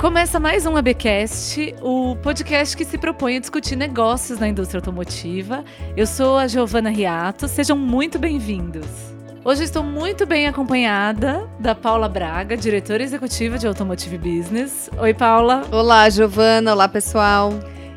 Começa mais um ABcast, o podcast que se propõe a discutir negócios na indústria automotiva. Eu sou a Giovanna Riato, sejam muito bem-vindos. Hoje estou muito bem acompanhada da Paula Braga, diretora executiva de Automotive Business. Oi, Paula. Olá, Giovanna. Olá, pessoal.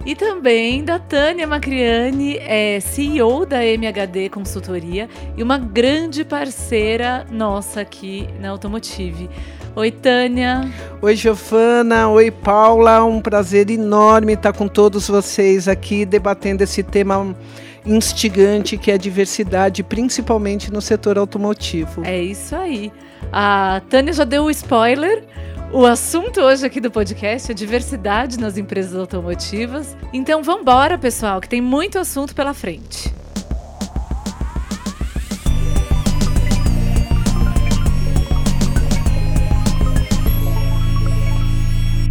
E também da Tânia Macriani, CEO da MHD Consultoria e uma grande parceira nossa aqui na Automotive. Oi, Tânia. Oi, Giovanna. Oi, Paula. Um prazer enorme estar com todos vocês aqui debatendo esse tema instigante que é a diversidade, principalmente no setor automotivo. É isso aí. A Tânia já deu o spoiler. O assunto hoje aqui do podcast é diversidade nas empresas automotivas. Então, vamos embora, pessoal, que tem muito assunto pela frente.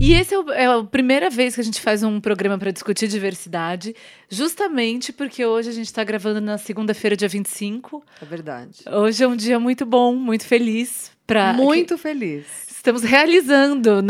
E esse é a primeira vez que a gente faz um programa para discutir diversidade, justamente porque hoje a gente está gravando na segunda-feira, dia 25. É verdade. Hoje é um dia muito bom, muito feliz. Muito feliz. Estamos realizando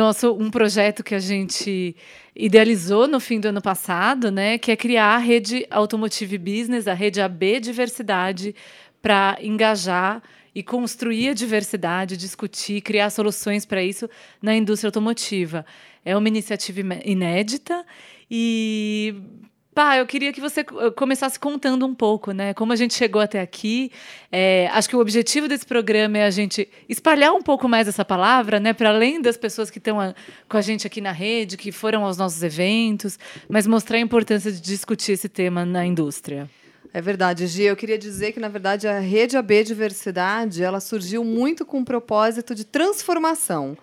um projeto que a gente idealizou no fim do ano passado, né? Que é criar a Rede Automotive Business, a Rede AB Diversidade, para engajar e construir a diversidade, discutir, criar soluções para isso na indústria automotiva. É uma iniciativa inédita e... Eu queria que você começasse contando um pouco, né? Como a gente chegou até aqui. Acho que o objetivo desse programa é a gente espalhar um pouco mais essa palavra, né? Para além das pessoas que estão com a gente aqui na rede, que foram aos nossos eventos, mas mostrar a importância de discutir esse tema na indústria. É verdade, Gi. Eu queria dizer que, na verdade, a Rede AB Diversidade ela surgiu muito com o propósito de transformação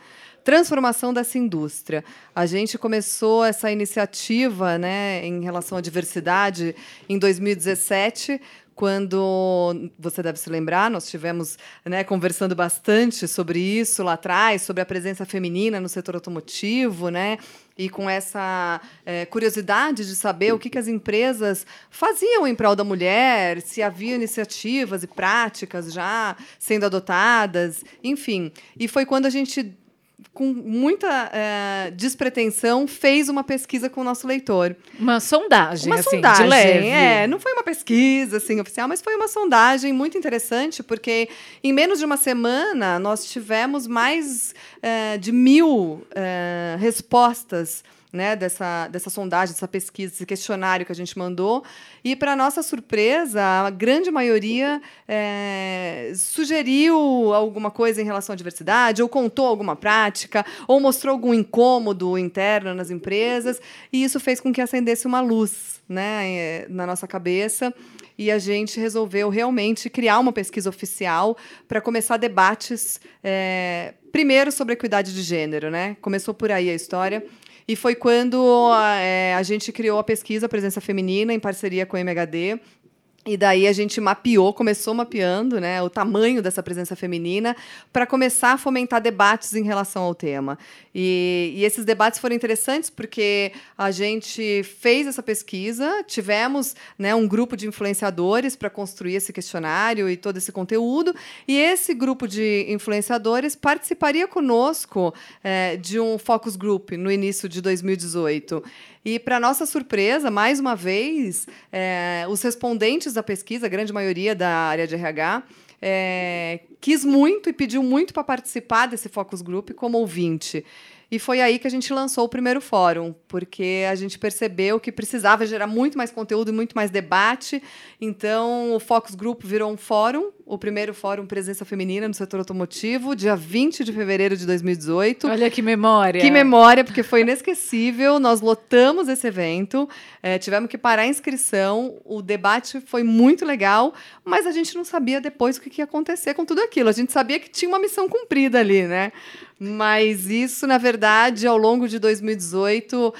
dessa indústria. A gente começou essa iniciativa, né, em relação à diversidade em 2017, quando, você deve se lembrar, nós estivemos, né, conversando bastante sobre isso lá atrás, sobre a presença feminina no setor automotivo, né? E com essa curiosidade de saber o que as empresas faziam em prol da mulher, se havia iniciativas e práticas já sendo adotadas, enfim. E foi quando a gente... com muita despretensão, fez uma pesquisa com o nosso leitor. Uma sondagem, de leve. Não foi uma pesquisa assim, oficial, mas foi uma sondagem muito interessante, porque em menos de uma semana nós tivemos mais de 1.000 respostas, né, dessa sondagem, dessa pesquisa, desse questionário que a gente mandou. E, para nossa surpresa, a grande maioria sugeriu alguma coisa em relação à diversidade, ou contou alguma prática, ou mostrou algum incômodo interno nas empresas. E isso fez com que acendesse uma luz, né, na nossa cabeça. E a gente resolveu realmente criar uma pesquisa oficial para começar debates, primeiro sobre a equidade de gênero, né? Começou por aí a história. E foi quando a gente criou a pesquisa a Presença Feminina, em parceria com a MHD. E daí a gente começou mapeando, né, o tamanho dessa presença feminina para começar a fomentar debates em relação ao tema. E esses debates foram interessantes porque a gente fez essa pesquisa, tivemos, né, um grupo de influenciadores para construir esse questionário e todo esse conteúdo, e esse grupo de influenciadores participaria conosco de um focus group no início de 2018. E, para nossa surpresa, mais uma vez, os respondentes da pesquisa, a grande maioria da área de RH, quis muito e pediu muito para participar desse focus group como ouvinte. E foi aí que a gente lançou o primeiro fórum, porque a gente percebeu que precisava gerar muito mais conteúdo e muito mais debate. Então, o focus group virou um fórum, o primeiro fórum Presença Feminina no setor automotivo, dia 20 de fevereiro de 2018. Olha que memória! Que memória, porque foi inesquecível. Nós lotamos esse evento, tivemos que parar a inscrição, o debate foi muito legal, mas a gente não sabia depois o que ia acontecer com tudo aquilo. A gente sabia que tinha uma missão cumprida ali, né? Mas isso, na verdade, ao longo de 2018,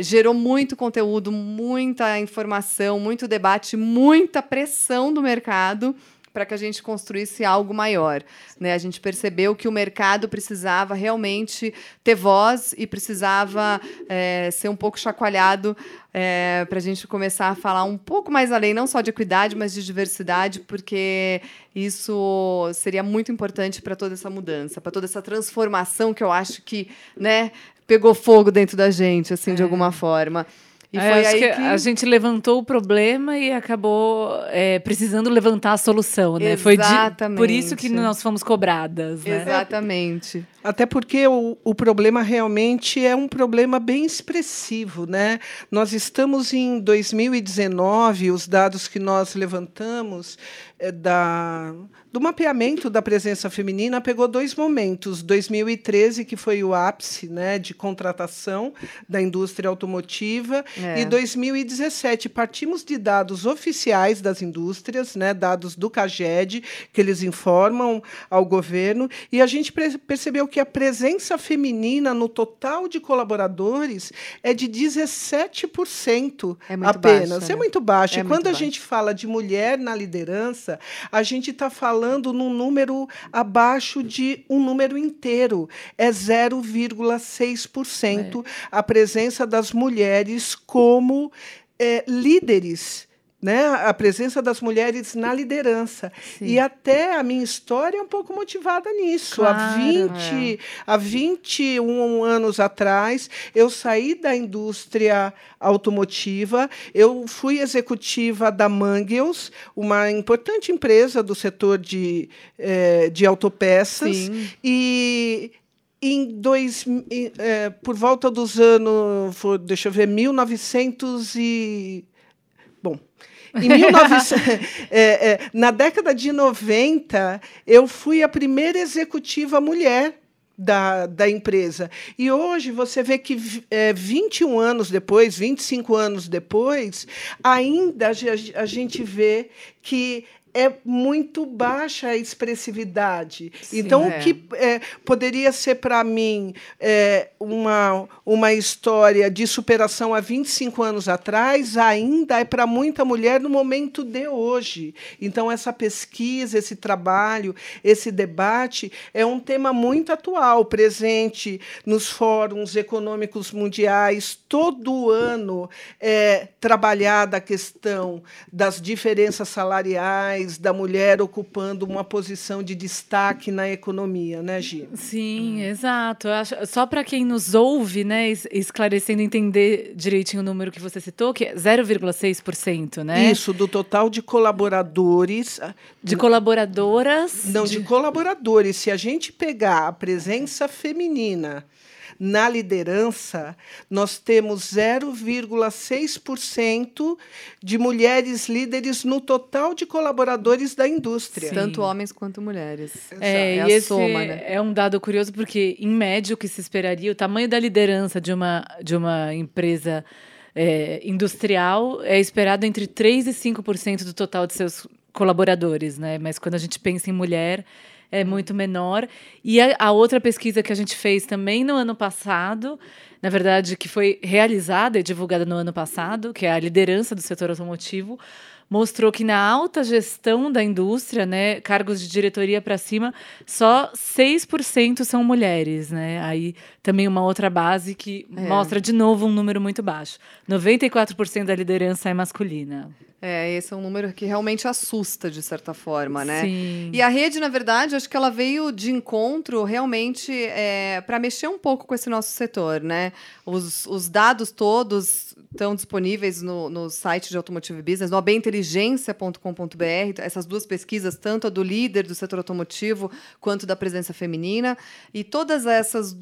gerou muito conteúdo, muita informação, muito debate, muita pressão do mercado para que a gente construísse algo maior, né? A gente percebeu que o mercado precisava realmente ter voz e precisava ser um pouco chacoalhado para a gente começar a falar um pouco mais além, não só de equidade, mas de diversidade, porque isso seria muito importante para toda essa mudança, para toda essa transformação que eu acho que, né, pegou fogo dentro da gente, assim, de alguma forma. E foi aí que a gente levantou o problema e acabou precisando levantar a solução, né? Exatamente. Foi por isso que nós fomos cobradas, né? Exatamente. Até porque o problema realmente é um problema bem expressivo, né? Nós estamos em 2019, os dados que nós levantamos do mapeamento da presença feminina pegou dois momentos. 2013, que foi o ápice, né, de contratação da indústria automotiva, e 2017. Partimos de dados oficiais das indústrias, né, dados do CAGED, que eles informam ao governo, e a gente percebeu que a presença feminina no total de colaboradores é de 17% apenas. Baixo, né? É muito baixo. É muito baixo. A gente fala de mulher na liderança, a gente está falando num número abaixo de um número inteiro. É 0,6% a presença das mulheres como líderes, né? A presença das mulheres na liderança. Sim. E até a minha história é um pouco motivada nisso. Claro, há 21 anos atrás, eu saí da indústria automotiva, eu fui executiva da Mangels, uma importante empresa do setor de autopeças. Sim. E... por volta dos anos... 1990, na década de 90, eu fui a primeira executiva mulher da empresa. E hoje você vê que 21 anos depois, 25 anos depois, ainda a gente vê que é muito baixa a expressividade. Sim, então, o que poderia ser para mim uma história de superação há 25 anos atrás, ainda é para muita mulher no momento de hoje. Então, essa pesquisa, esse trabalho, esse debate é um tema muito atual, presente nos fóruns econômicos mundiais. Todo ano é trabalhada a questão das diferenças salariais, da mulher ocupando uma posição de destaque na economia, né, Gi? Sim, exato. Eu acho, só para quem nos ouve, né, esclarecendo, entender direitinho o número que você citou, que é 0,6%, né? Isso, do total de colaboradores... De colaboradoras... Não, de colaboradores. Se a gente pegar a presença feminina na liderança, nós temos 0,6% de mulheres líderes no total de colaboradores da indústria. Sim. Tanto homens quanto mulheres. É a soma, né? É um dado curioso, porque, em média, o que se esperaria, o tamanho da liderança de uma empresa industrial é esperado entre 3% e 5% do total de seus colaboradores, né? Mas quando a gente pensa em mulher... é muito menor. E a outra pesquisa que a gente fez também no ano passado, na verdade, que foi realizada e divulgada no ano passado, que é a liderança do setor automotivo, mostrou que na alta gestão da indústria, né, cargos de diretoria para cima, só 6% são mulheres, né? Aí também uma outra base que mostra de novo um número muito baixo. 94% da liderança é masculina. Esse é um número que realmente assusta, de certa forma, né? Sim. E a rede, na verdade, acho que ela veio de encontro realmente para mexer um pouco com esse nosso setor, né? Os dados todos estão disponíveis no site de Automotive Business, no abinteligencia.com.br, essas duas pesquisas, tanto a do líder do setor automotivo quanto da presença feminina. E todas essas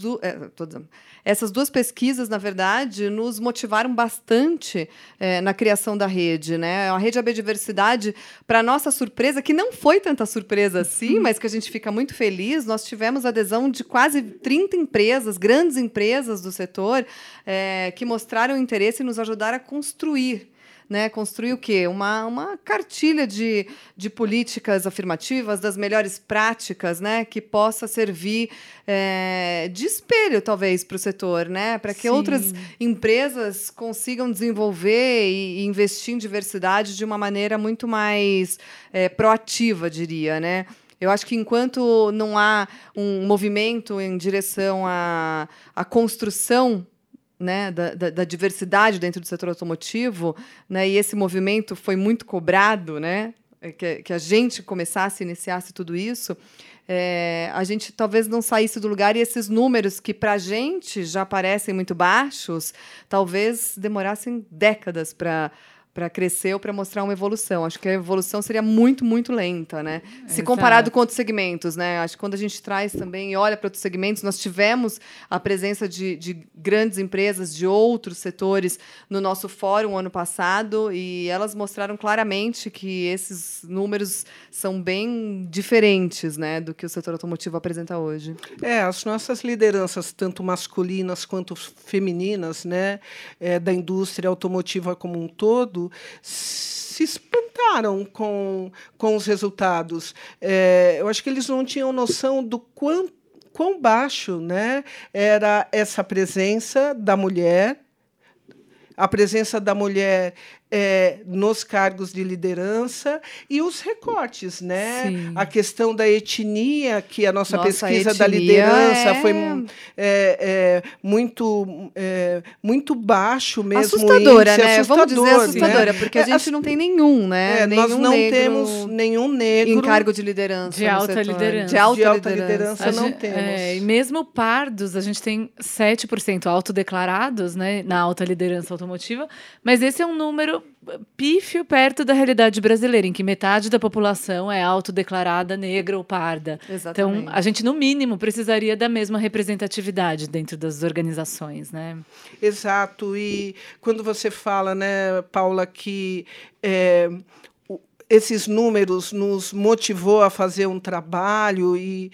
duas pesquisas, na verdade, nos motivaram bastante na criação da rede, né? A Rede AB Diversidade, para nossa surpresa, que não foi tanta surpresa assim, mas que a gente fica muito feliz, nós tivemos adesão de quase 30 empresas, grandes empresas do setor, que mostraram interesse e nos ajudaram a construir. Né, construir o quê? Uma cartilha de políticas afirmativas, das melhores práticas, né, que possa servir de espelho, talvez, para o setor, né, para que Sim. outras empresas consigam desenvolver e investir em diversidade de uma maneira muito mais proativa, diria, né? Eu acho que, enquanto não há um movimento em direção à construção, né, da diversidade dentro do setor automotivo, né, e esse movimento foi muito cobrado, né, que a gente começasse, iniciasse tudo isso, a gente talvez não saísse do lugar, e esses números que para a gente já parecem muito baixos, talvez demorassem décadas para crescer ou para mostrar uma evolução. Acho que a evolução seria muito, muito lenta, né? Se comparado com outros segmentos, né? Acho que quando a gente traz também e olha para outros segmentos, nós tivemos a presença de grandes empresas de outros setores no nosso fórum ano passado, e elas mostraram claramente que esses números são bem diferentes, né, do que o setor automotivo apresenta hoje. As nossas lideranças, tanto masculinas quanto femininas, né, da indústria automotiva como um todo, se espantaram com os resultados. Eu acho que eles não tinham noção do quão baixo, né, era essa presença da mulher, a presença da mulher nos cargos de liderança, e os recortes, né? Sim. A questão da etnia, que a nossa pesquisa da liderança foi muito baixo mesmo. Assustadora, índice, né? Vamos dizer assustadora, porque a gente não tem nenhum, né? Nós não temos nenhum negro em cargo de liderança. De alta liderança. De alta liderança não temos. E mesmo pardos, a gente tem 7% autodeclarados, né, na alta liderança automotiva, mas esse é um número pífio perto da realidade brasileira, em que metade da população é autodeclarada negra ou parda. Exatamente. Então, a gente, no mínimo, precisaria da mesma representatividade dentro das organizações, né? Exato. E quando você fala, né, Paula, que esses números nos motivou a fazer um trabalho e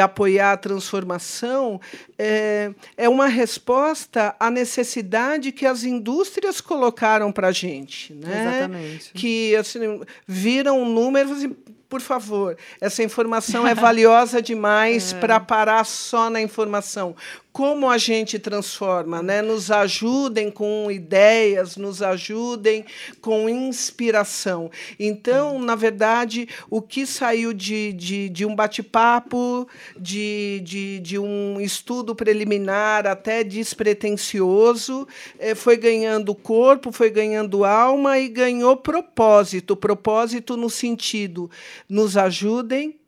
apoiar a transformação, é uma resposta à necessidade que as indústrias colocaram para a gente, né? Exatamente. Que assim, viram números e, por favor, essa informação é valiosa demais para parar só na informação. Como a gente transforma, né? Nos ajudem com ideias, nos ajudem com inspiração. Então, na verdade, o que saiu de um bate-papo, de um estudo preliminar até despretensioso, foi ganhando corpo, foi ganhando alma e ganhou propósito. Propósito no sentido, nos ajudem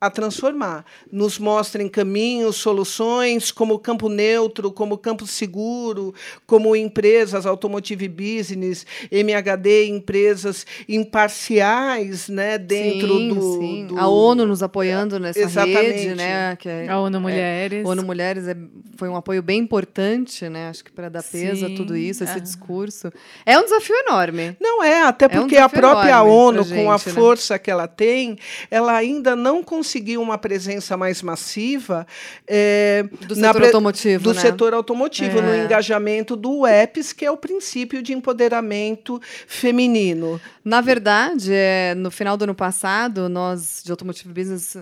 a transformar, nos mostrem caminhos, soluções, como campo neutro, como campo seguro, como empresas, Automotive Business, MHD, empresas imparciais, né, dentro do... A ONU nos apoiando nessa rede, né? Que a ONU Mulheres. A ONU Mulheres foi um apoio bem importante, né? Acho que para dar peso a tudo isso, esse discurso. É um desafio enorme. Não é, até porque a própria ONU, gente, com a força que ela tem, ela ainda não conseguiu uma presença mais massiva do setor automotivo, no engajamento do UEPS, que é o princípio de empoderamento feminino. Na verdade, no final do ano passado, nós, de Automotive Business,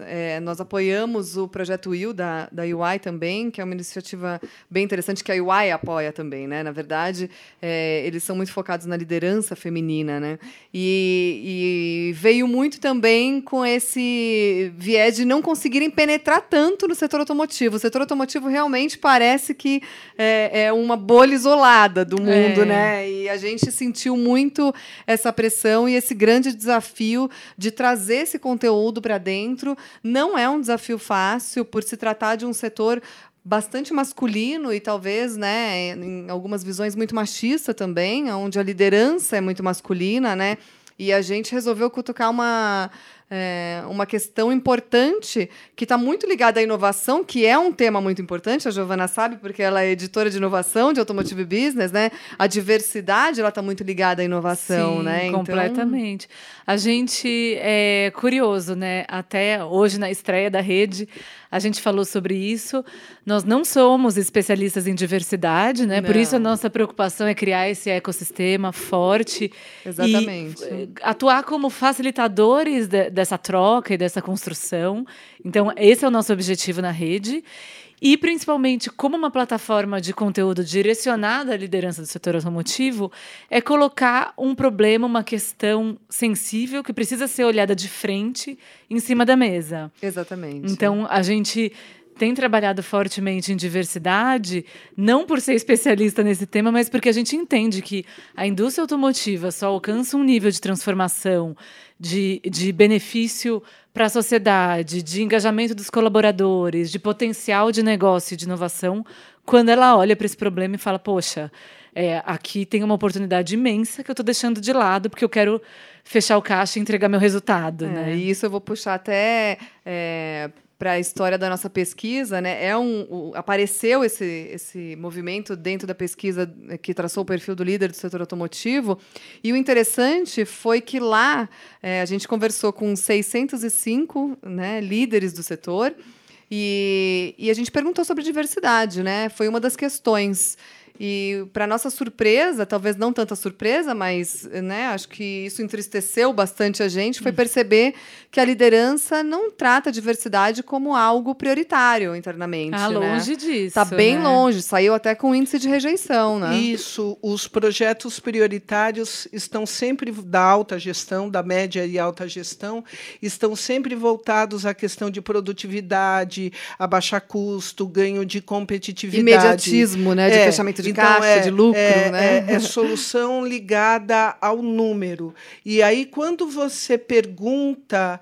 nós apoiamos o projeto UI da UI também, que é uma iniciativa bem interessante, que a UI apoia também, né? Na verdade, eles são muito focados na liderança feminina, né? E veio muito também com esse viés de não conseguirem penetrar tanto no setor automotivo. O setor automotivo realmente parece que é uma bolha isolada do mundo, né? E a gente sentiu muito essa pressão e esse grande desafio de trazer esse conteúdo para dentro. Não é um desafio fácil, por se tratar de um setor bastante masculino e talvez, né, em algumas visões muito machista também, onde a liderança é muito masculina, né? E a gente resolveu cutucar uma questão importante que está muito ligada à inovação, que é um tema muito importante, a Giovanna sabe, porque ela é editora de inovação de Automotive Business, né? A diversidade, ela está muito ligada à inovação. Sim, né? Completamente. Então... A gente é curioso, né? Até hoje, na estreia da rede, a gente falou sobre isso. Nós não somos especialistas em diversidade, né? Por isso a nossa preocupação é criar esse ecossistema forte. Exatamente. E atuar como facilitadores dessa troca e dessa construção. Então, esse é o nosso objetivo na rede. E, principalmente, como uma plataforma de conteúdo direcionada à liderança do setor automotivo, é colocar um problema, uma questão sensível que precisa ser olhada de frente em cima da mesa. Exatamente. Então, a gente tem trabalhado fortemente em diversidade, não por ser especialista nesse tema, mas porque a gente entende que a indústria automotiva só alcança um nível de transformação, de benefício para a sociedade, de engajamento dos colaboradores, de potencial de negócio e de inovação, quando ela olha para esse problema e fala, poxa, aqui tem uma oportunidade imensa que eu estou deixando de lado porque eu quero fechar o caixa e entregar meu resultado. Né? E isso eu vou puxar até para a história da nossa pesquisa. Né? Apareceu esse movimento dentro da pesquisa que traçou o perfil do líder do setor automotivo. E o interessante foi que lá a gente conversou com 605 líderes do setor e a gente perguntou sobre diversidade. Né? Foi uma das questões. E, para nossa surpresa, talvez não tanta surpresa, mas acho que isso entristeceu bastante a gente, foi perceber que a liderança não trata a diversidade como algo prioritário internamente. Está longe disso. Está bem longe, saiu até com índice de rejeição. Né? Isso, os projetos prioritários estão sempre da alta gestão, da média e alta gestão, estão sempre voltados à questão de produtividade, a baixar custo, ganho de competitividade. Imediatismo, de fechamento de caixa, de lucro. É solução ligada ao número. E aí, quando você pergunta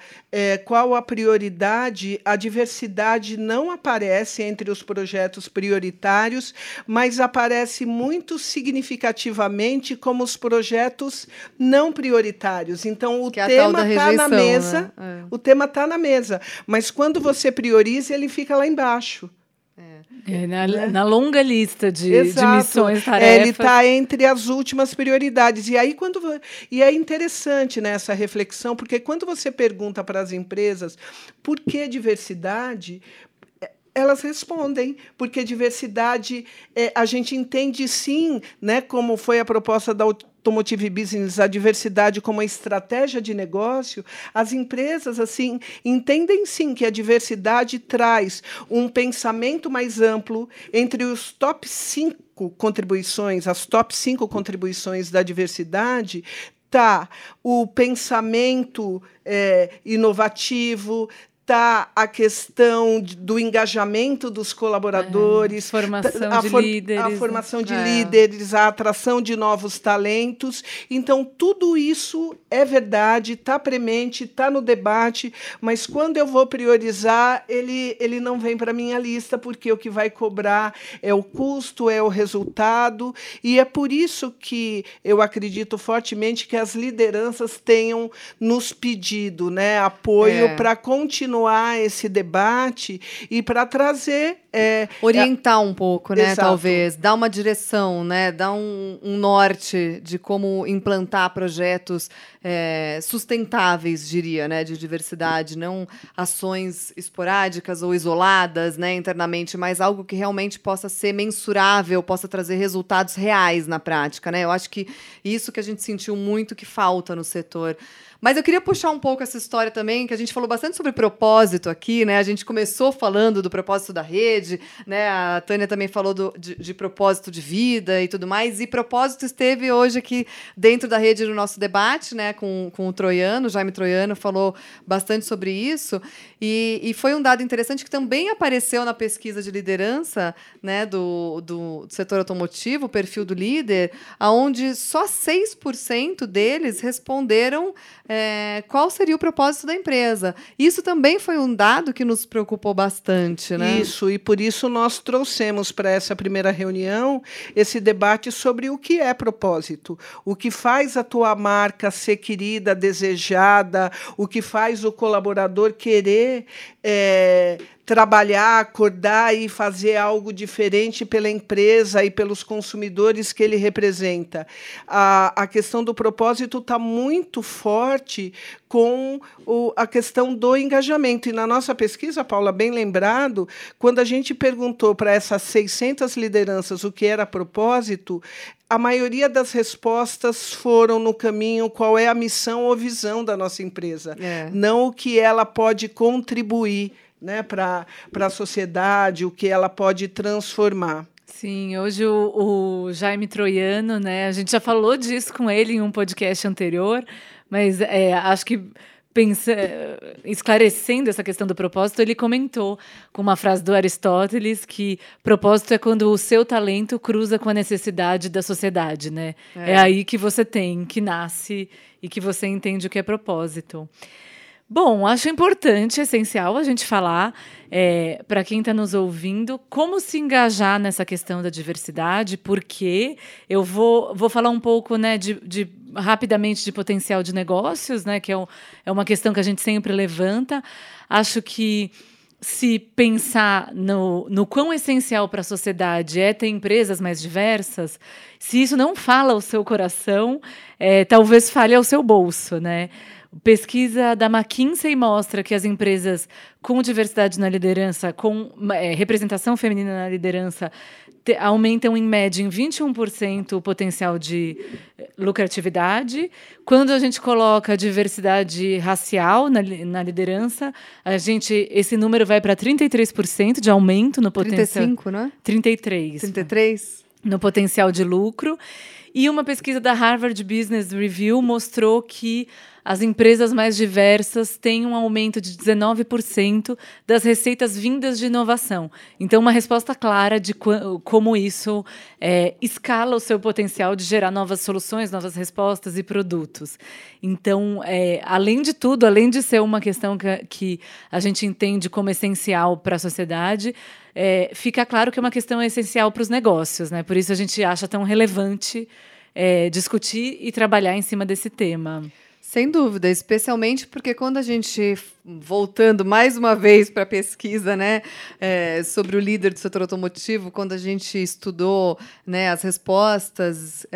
qual a prioridade, a diversidade não aparece entre os projetos prioritários, mas aparece muito significativamente como os projetos não prioritários. Então, o tema está na mesa, o tema está na mesa, mas quando você prioriza, ele fica lá embaixo. Na longa lista de missões, tarefas. Ele está entre as últimas prioridades. E é interessante essa reflexão, porque quando você pergunta para as empresas por que diversidade, elas respondem, porque diversidade a gente entende sim, como foi a proposta da Automotive Business, a diversidade como uma estratégia de negócio. As empresas assim entendem sim que a diversidade traz um pensamento mais amplo entre os top 5 contribuições da diversidade. Tá o pensamento inovativo, está a questão do engajamento dos colaboradores, a formação de líderes, a atração de novos talentos. Então, tudo isso é verdade, está premente, está no debate, mas quando eu vou priorizar, ele não vem para a minha lista, porque o que vai cobrar é o custo, é o resultado, e é por isso que eu acredito fortemente que as lideranças tenham nos pedido apoio para continuar esse debate e para trazer... orientar um pouco, Exato. Talvez. Dar uma direção, dar um norte de como implantar projetos sustentáveis, diria, de diversidade, não ações esporádicas ou isoladas internamente, mas algo que realmente possa ser mensurável, possa trazer resultados reais na prática. Eu acho que isso que a gente sentiu muito que falta no setor. Mas eu queria puxar um pouco essa história também, que a gente falou bastante sobre propósito aqui, A gente começou falando do propósito da rede, A Tânia também falou de propósito de vida e tudo mais. E propósito esteve hoje aqui dentro da rede no nosso debate, com o Troiano, o Jaime Troiano falou bastante sobre isso. E foi um dado interessante que também apareceu na pesquisa de liderança, do setor automotivo, o perfil do líder, onde só 6% deles responderam qual seria o propósito da empresa. Isso também foi um dado que nos preocupou bastante. Isso, e por isso nós trouxemos para essa primeira reunião esse debate sobre o que é propósito, o que faz a tua marca ser querida, desejada, o que faz o colaborador querer... trabalhar, acordar e fazer algo diferente pela empresa e pelos consumidores que ele representa. A questão do propósito está muito forte com a questão do engajamento. E na nossa pesquisa, Paula, bem lembrado, quando a gente perguntou para essas 600 lideranças o que era propósito, a maioria das respostas foram no caminho qual é a missão ou visão da nossa empresa, não o que ela pode contribuir para a sociedade, o que ela pode transformar. Sim, hoje o Jaime Troiano, a gente já falou disso com ele em um podcast anterior, mas acho que esclarecendo essa questão do propósito, ele comentou com uma frase do Aristóteles que propósito é quando o seu talento cruza com a necessidade da sociedade, né? É aí que você tem, que nasce e que você entende o que é propósito. Bom, acho importante, essencial a gente falar, para quem está nos ouvindo, como se engajar nessa questão da diversidade, porque eu vou falar um pouco, né, rapidamente de potencial de negócios, né, que é uma questão que a gente sempre levanta. Acho que se pensar no quão essencial para a sociedade é ter empresas mais diversas, se isso não fala ao seu coração, talvez falhe ao seu bolso, né? Pesquisa da McKinsey mostra que as empresas com diversidade na liderança, com representação feminina na liderança, aumentam em média em 21% o potencial de lucratividade. Quando a gente coloca a diversidade racial na liderança, esse número vai para 33% de aumento no potencial. 35, não é? 33. 33? No potencial de lucro. E uma pesquisa da Harvard Business Review mostrou que as empresas mais diversas têm um aumento de 19% das receitas vindas de inovação. Então, uma resposta clara de como isso escala o seu potencial de gerar novas soluções, novas respostas e produtos. Então, além de tudo, além de ser uma questão que a gente entende como essencial para a sociedade, fica claro que é uma questão essencial para os negócios, né? Por isso a gente acha tão relevante discutir e trabalhar em cima desse tema. Sem dúvida, especialmente porque quando a gente, voltando mais uma vez para a pesquisa, né, sobre o líder do setor automotivo, quando a gente estudou, né, as respostas,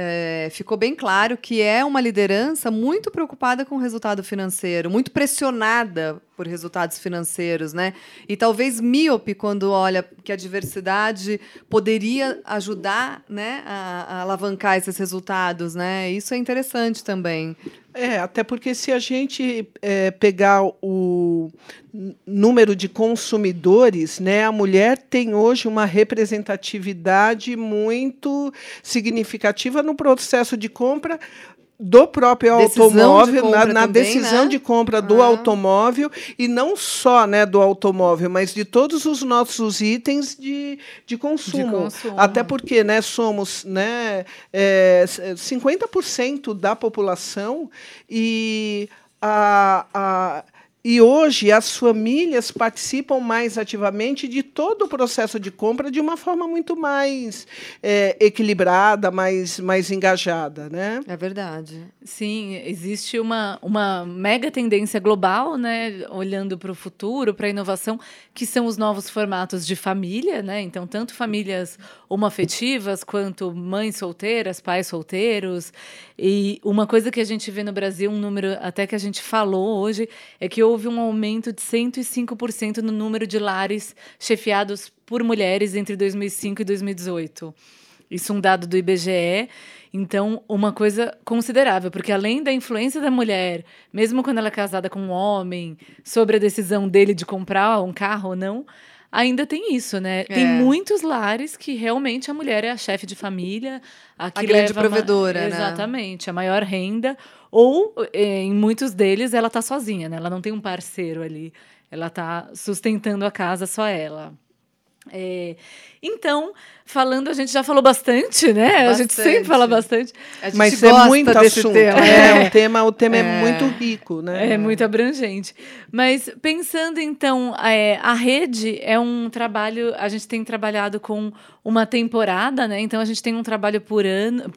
ficou bem claro que é uma liderança muito preocupada com o resultado financeiro, muito pressionada por resultados financeiros, né? E talvez míope quando olha que a diversidade poderia ajudar, né, a alavancar esses resultados, né? Isso é interessante também. Até porque se a gente pegar o número de consumidores, né, a mulher tem hoje uma representatividade muito significativa no processo de compra do próprio automóvel, na decisão de compra do automóvel, e não só, né, do automóvel, mas de todos os nossos itens de consumo. Até porque, né, somos, né, 50% da população, e e hoje as famílias participam mais ativamente de todo o processo de compra de uma forma muito mais equilibrada, mais engajada, né? É verdade. Sim, existe uma mega tendência global, né, olhando para o futuro, para a inovação, que são os novos formatos de família, né? Então, tanto famílias homoafetivas quanto mães solteiras, pais solteiros. E uma coisa que a gente vê no Brasil, um número até que a gente falou hoje, é que houve um aumento de 105% no número de lares chefiados por mulheres entre 2005 e 2018. Isso é um dado do IBGE. Então, uma coisa considerável, porque além da influência da mulher, mesmo quando ela é casada com um homem, sobre a decisão dele de comprar um carro ou não, ainda tem isso, né? Tem muitos lares que realmente a mulher é a chefe de família, a grande provedora, né? Exatamente, a maior renda. Ou, em muitos deles, ela está sozinha, né? Ela não tem um parceiro ali. Ela está sustentando a casa, só ela. Então, falando, a gente já falou bastante, né? Bastante. A gente sempre fala bastante. Mas gosta muito desse assunto. O tema é muito rico, né? É muito abrangente. Mas pensando, então, a rede é um trabalho... A gente tem trabalhado com uma temporada, né? Então, a gente tem um trabalho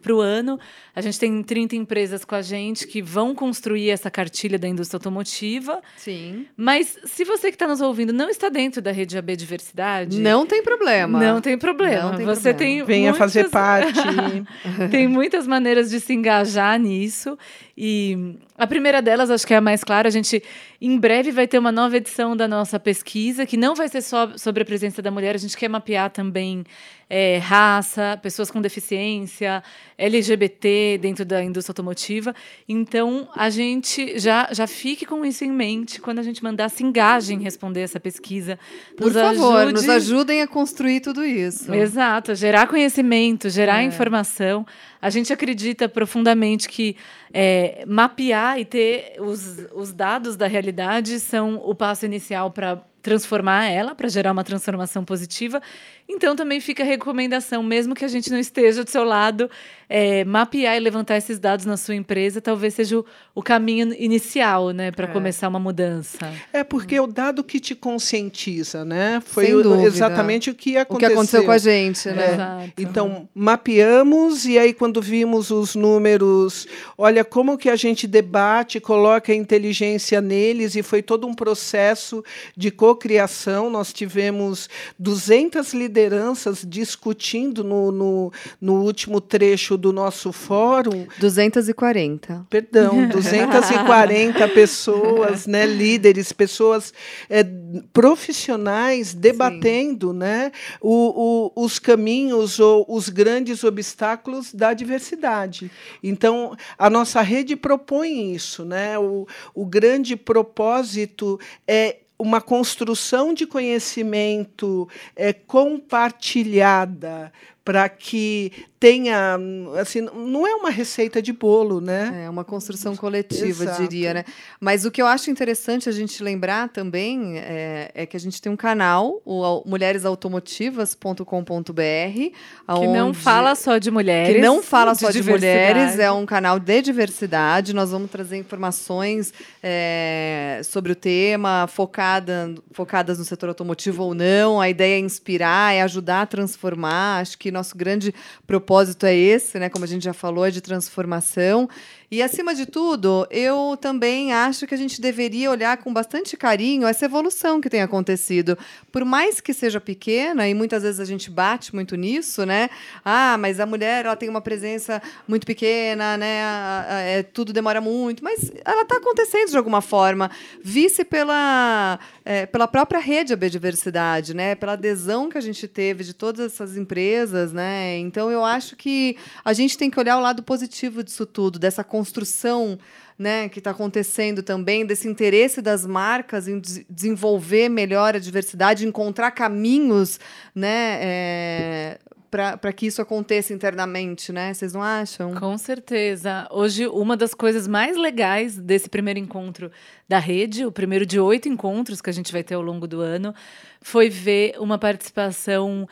pro ano. A gente tem 30 empresas com a gente que vão construir essa cartilha da indústria automotiva. Sim. Mas se você que está nos ouvindo não está dentro da Rede AB Diversidade... Não tem problema. Não tem problema. Venha fazer parte. Tem muitas maneiras de se engajar nisso. E a primeira delas, acho que é a mais clara, a gente em breve vai ter uma nova edição da nossa pesquisa, que não vai ser só sobre a presença da mulher, a gente quer mapear também raça, pessoas com deficiência, LGBT dentro da indústria automotiva. Então, a gente já fique com isso em mente quando a gente mandar, se engaje em responder essa pesquisa. Por favor, nos ajudem a construir tudo isso. Exato, gerar conhecimento, gerar informação. A gente acredita profundamente que mapear olhar e ter os dados da realidade são o passo inicial para transformar ela, para gerar uma transformação positiva. Então, também fica a recomendação, mesmo que a gente não esteja do seu lado, mapear e levantar esses dados na sua empresa, talvez seja o caminho inicial, né, para começar uma mudança. É, porque é o dado que te conscientiza, né? Foi exatamente o que aconteceu. O que aconteceu com a gente, né? Exato. Então, mapeamos, e aí quando vimos os números, olha como que a gente debate, coloca a inteligência neles, e foi todo um processo de cocriação. Nós tivemos 200 lideranças discutindo no último trecho do nosso fórum. 240 pessoas, né, líderes, pessoas profissionais debatendo, né, os caminhos ou os grandes obstáculos da diversidade. Então, a nossa rede propõe isso, né? O grande propósito é uma construção de conhecimento compartilhada, para que tenha, assim, não é uma receita de bolo, né? É uma construção coletiva, exato, diria, né? Mas o que eu acho interessante a gente lembrar também é que a gente tem um canal, o mulheresautomotivas.com.br, que não fala só de mulheres. Que não fala só de mulheres, é um canal de diversidade. Nós vamos trazer informações sobre o tema, focadas no setor automotivo ou não. A ideia é inspirar, é ajudar a transformar. Acho que nosso grande propósito é esse, né? Como a gente já falou, é de transformação. E, acima de tudo, eu também acho que a gente deveria olhar com bastante carinho essa evolução que tem acontecido. Por mais que seja pequena, e muitas vezes a gente bate muito nisso, né? Ah, mas a mulher, ela tem uma presença muito pequena, né? Tudo demora muito, mas ela está acontecendo de alguma forma. Vice pela própria rede AB Diversidade, né? Pela adesão que a gente teve de todas essas empresas, né? Então, eu acho que a gente tem que olhar o lado positivo disso tudo, dessa construção, né, que está acontecendo também, desse interesse das marcas em desenvolver melhor a diversidade, encontrar caminhos, né, para que isso aconteça internamente, né? Vocês não acham? Com certeza. Hoje, uma das coisas mais legais desse primeiro encontro da rede, o primeiro de 8 encontros que a gente vai ter ao longo do ano, foi ver uma participação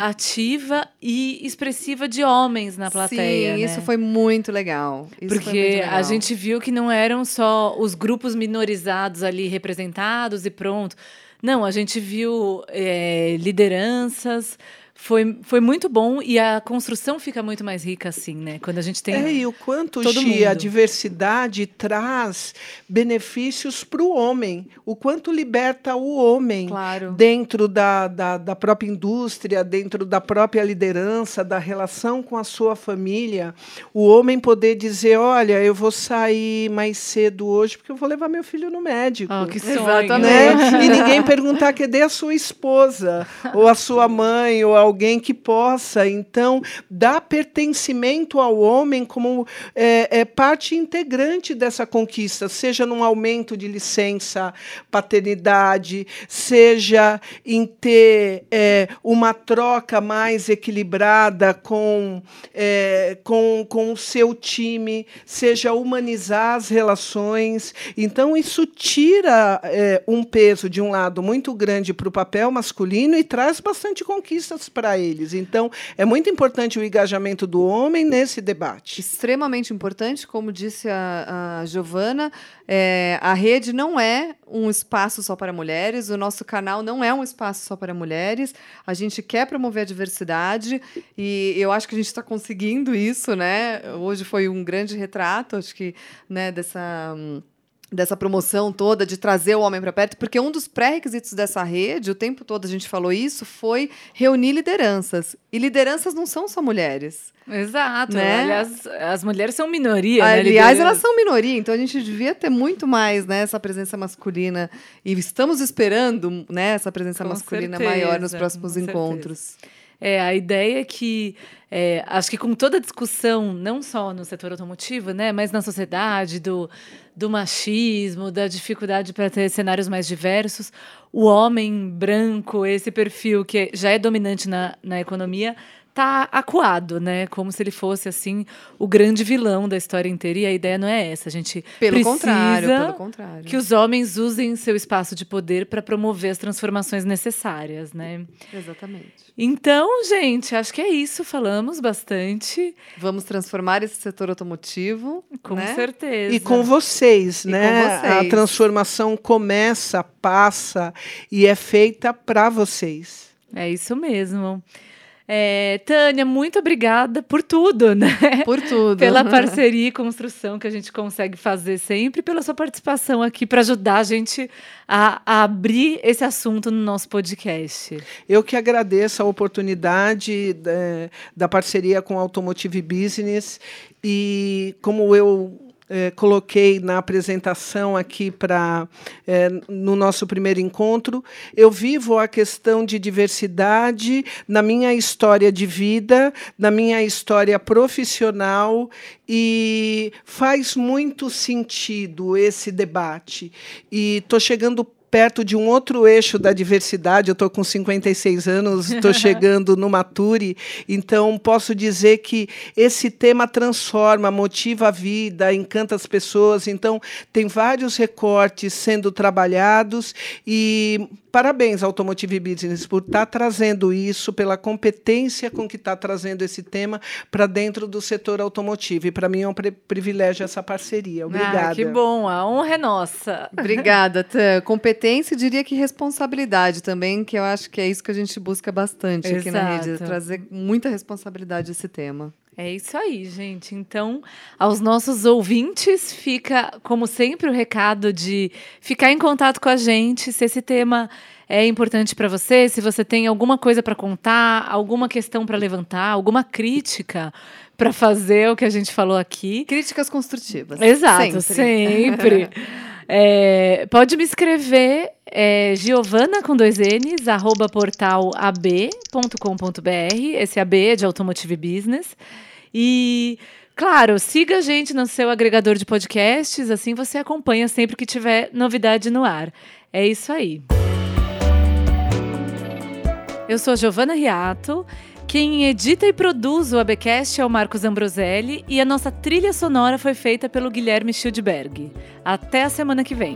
ativa e expressiva de homens na plateia. Sim, né? Isso foi muito legal. A gente viu que não eram só os grupos minorizados ali representados e pronto. Não, a gente viu lideranças. Foi muito bom, e a construção fica muito mais rica assim, né? Quando a gente tem e o quanto a diversidade traz benefícios para o homem, o quanto liberta o homem, claro, dentro da própria indústria, dentro da própria liderança, da relação com a sua família. O homem poder dizer, olha, eu vou sair mais cedo hoje porque eu vou levar meu filho no médico. Oh, que sonho, né? E ninguém perguntar cadê a sua esposa, ou a sua mãe, ou alguém que possa. Então, dá pertencimento ao homem como parte integrante dessa conquista, seja num aumento de licença paternidade, seja em ter uma troca mais equilibrada com o seu time, seja humanizar as relações. Então, isso tira um peso, de um lado, muito grande para o papel masculino e traz bastante conquistas para eles. Então, é muito importante o engajamento do homem nesse debate. Extremamente importante, como disse a Giovanna, a rede não é um espaço só para mulheres, o nosso canal não é um espaço só para mulheres, a gente quer promover a diversidade, e eu acho que a gente está conseguindo isso, né? Hoje foi um grande retrato, acho que, né, dessa promoção toda, de trazer o homem para perto, porque um dos pré-requisitos dessa rede, o tempo todo a gente falou isso, foi reunir lideranças. E lideranças não são só mulheres. Exato, né? Aliás, as mulheres são minoria. Aliás, né, elas são minoria, então a gente devia ter muito mais, né, essa presença masculina, e estamos esperando, né, essa presença masculina maior nos próximos encontros. A ideia é que, acho que com toda a discussão, não só no setor automotivo, né, mas na sociedade, do machismo, da dificuldade para ter cenários mais diversos, o homem branco, esse perfil que já é dominante na economia, tá acuado, né? Como se ele fosse, assim, o grande vilão da história inteira. E a ideia não é essa. A gente precisa que os homens usem seu espaço de poder para promover as transformações necessárias, né? Exatamente. Então, gente, acho que é isso. Falamos bastante. Vamos transformar esse setor automotivo. Com certeza. E com vocês, né? Com vocês. A transformação começa, passa e é feita para vocês. É isso mesmo. É, Tânia, muito obrigada por tudo, né? Por tudo. Pela parceria e construção que a gente consegue fazer sempre, pela sua participação aqui para ajudar a gente a abrir esse assunto no nosso podcast. Eu que agradeço a oportunidade da parceria com a Automotive Business e como eu coloquei na apresentação aqui no nosso primeiro encontro, eu vivo a questão de diversidade na minha história de vida, na minha história profissional, e faz muito sentido esse debate. E estou chegando perto de um outro eixo da diversidade. Eu estou com 56 anos, estou chegando no Mature, então posso dizer que esse tema transforma, motiva a vida, encanta as pessoas. Então, tem vários recortes sendo trabalhados e parabéns, Automotive Business, por estar trazendo isso, pela competência com que está trazendo esse tema para dentro do setor automotivo. E para mim é um privilégio essa parceria. Obrigada. Ah, que bom, a honra é nossa. Obrigada, Tã. Competência, diria que responsabilidade também, que eu acho que é isso que a gente busca bastante. Exato. Aqui na rede, trazer muita responsabilidade a esse tema. É isso aí, gente. Então, aos nossos ouvintes, fica, como sempre, o recado de ficar em contato com a gente, se esse tema é importante para você, se você tem alguma coisa para contar, alguma questão para levantar, alguma crítica para fazer o que a gente falou aqui. Críticas construtivas. Exato, sempre. Pode me escrever, Giovanna com @, portalab.com.br. Esse AB é de Automotive Business. E, claro, siga a gente no seu agregador de podcasts, assim você acompanha sempre que tiver novidade no ar. É isso aí. Eu sou a Giovanna Riato. Quem edita e produz o ABcast é o Marcos Ambroselli e a nossa trilha sonora foi feita pelo Guilherme Schildberg. Até a semana que vem.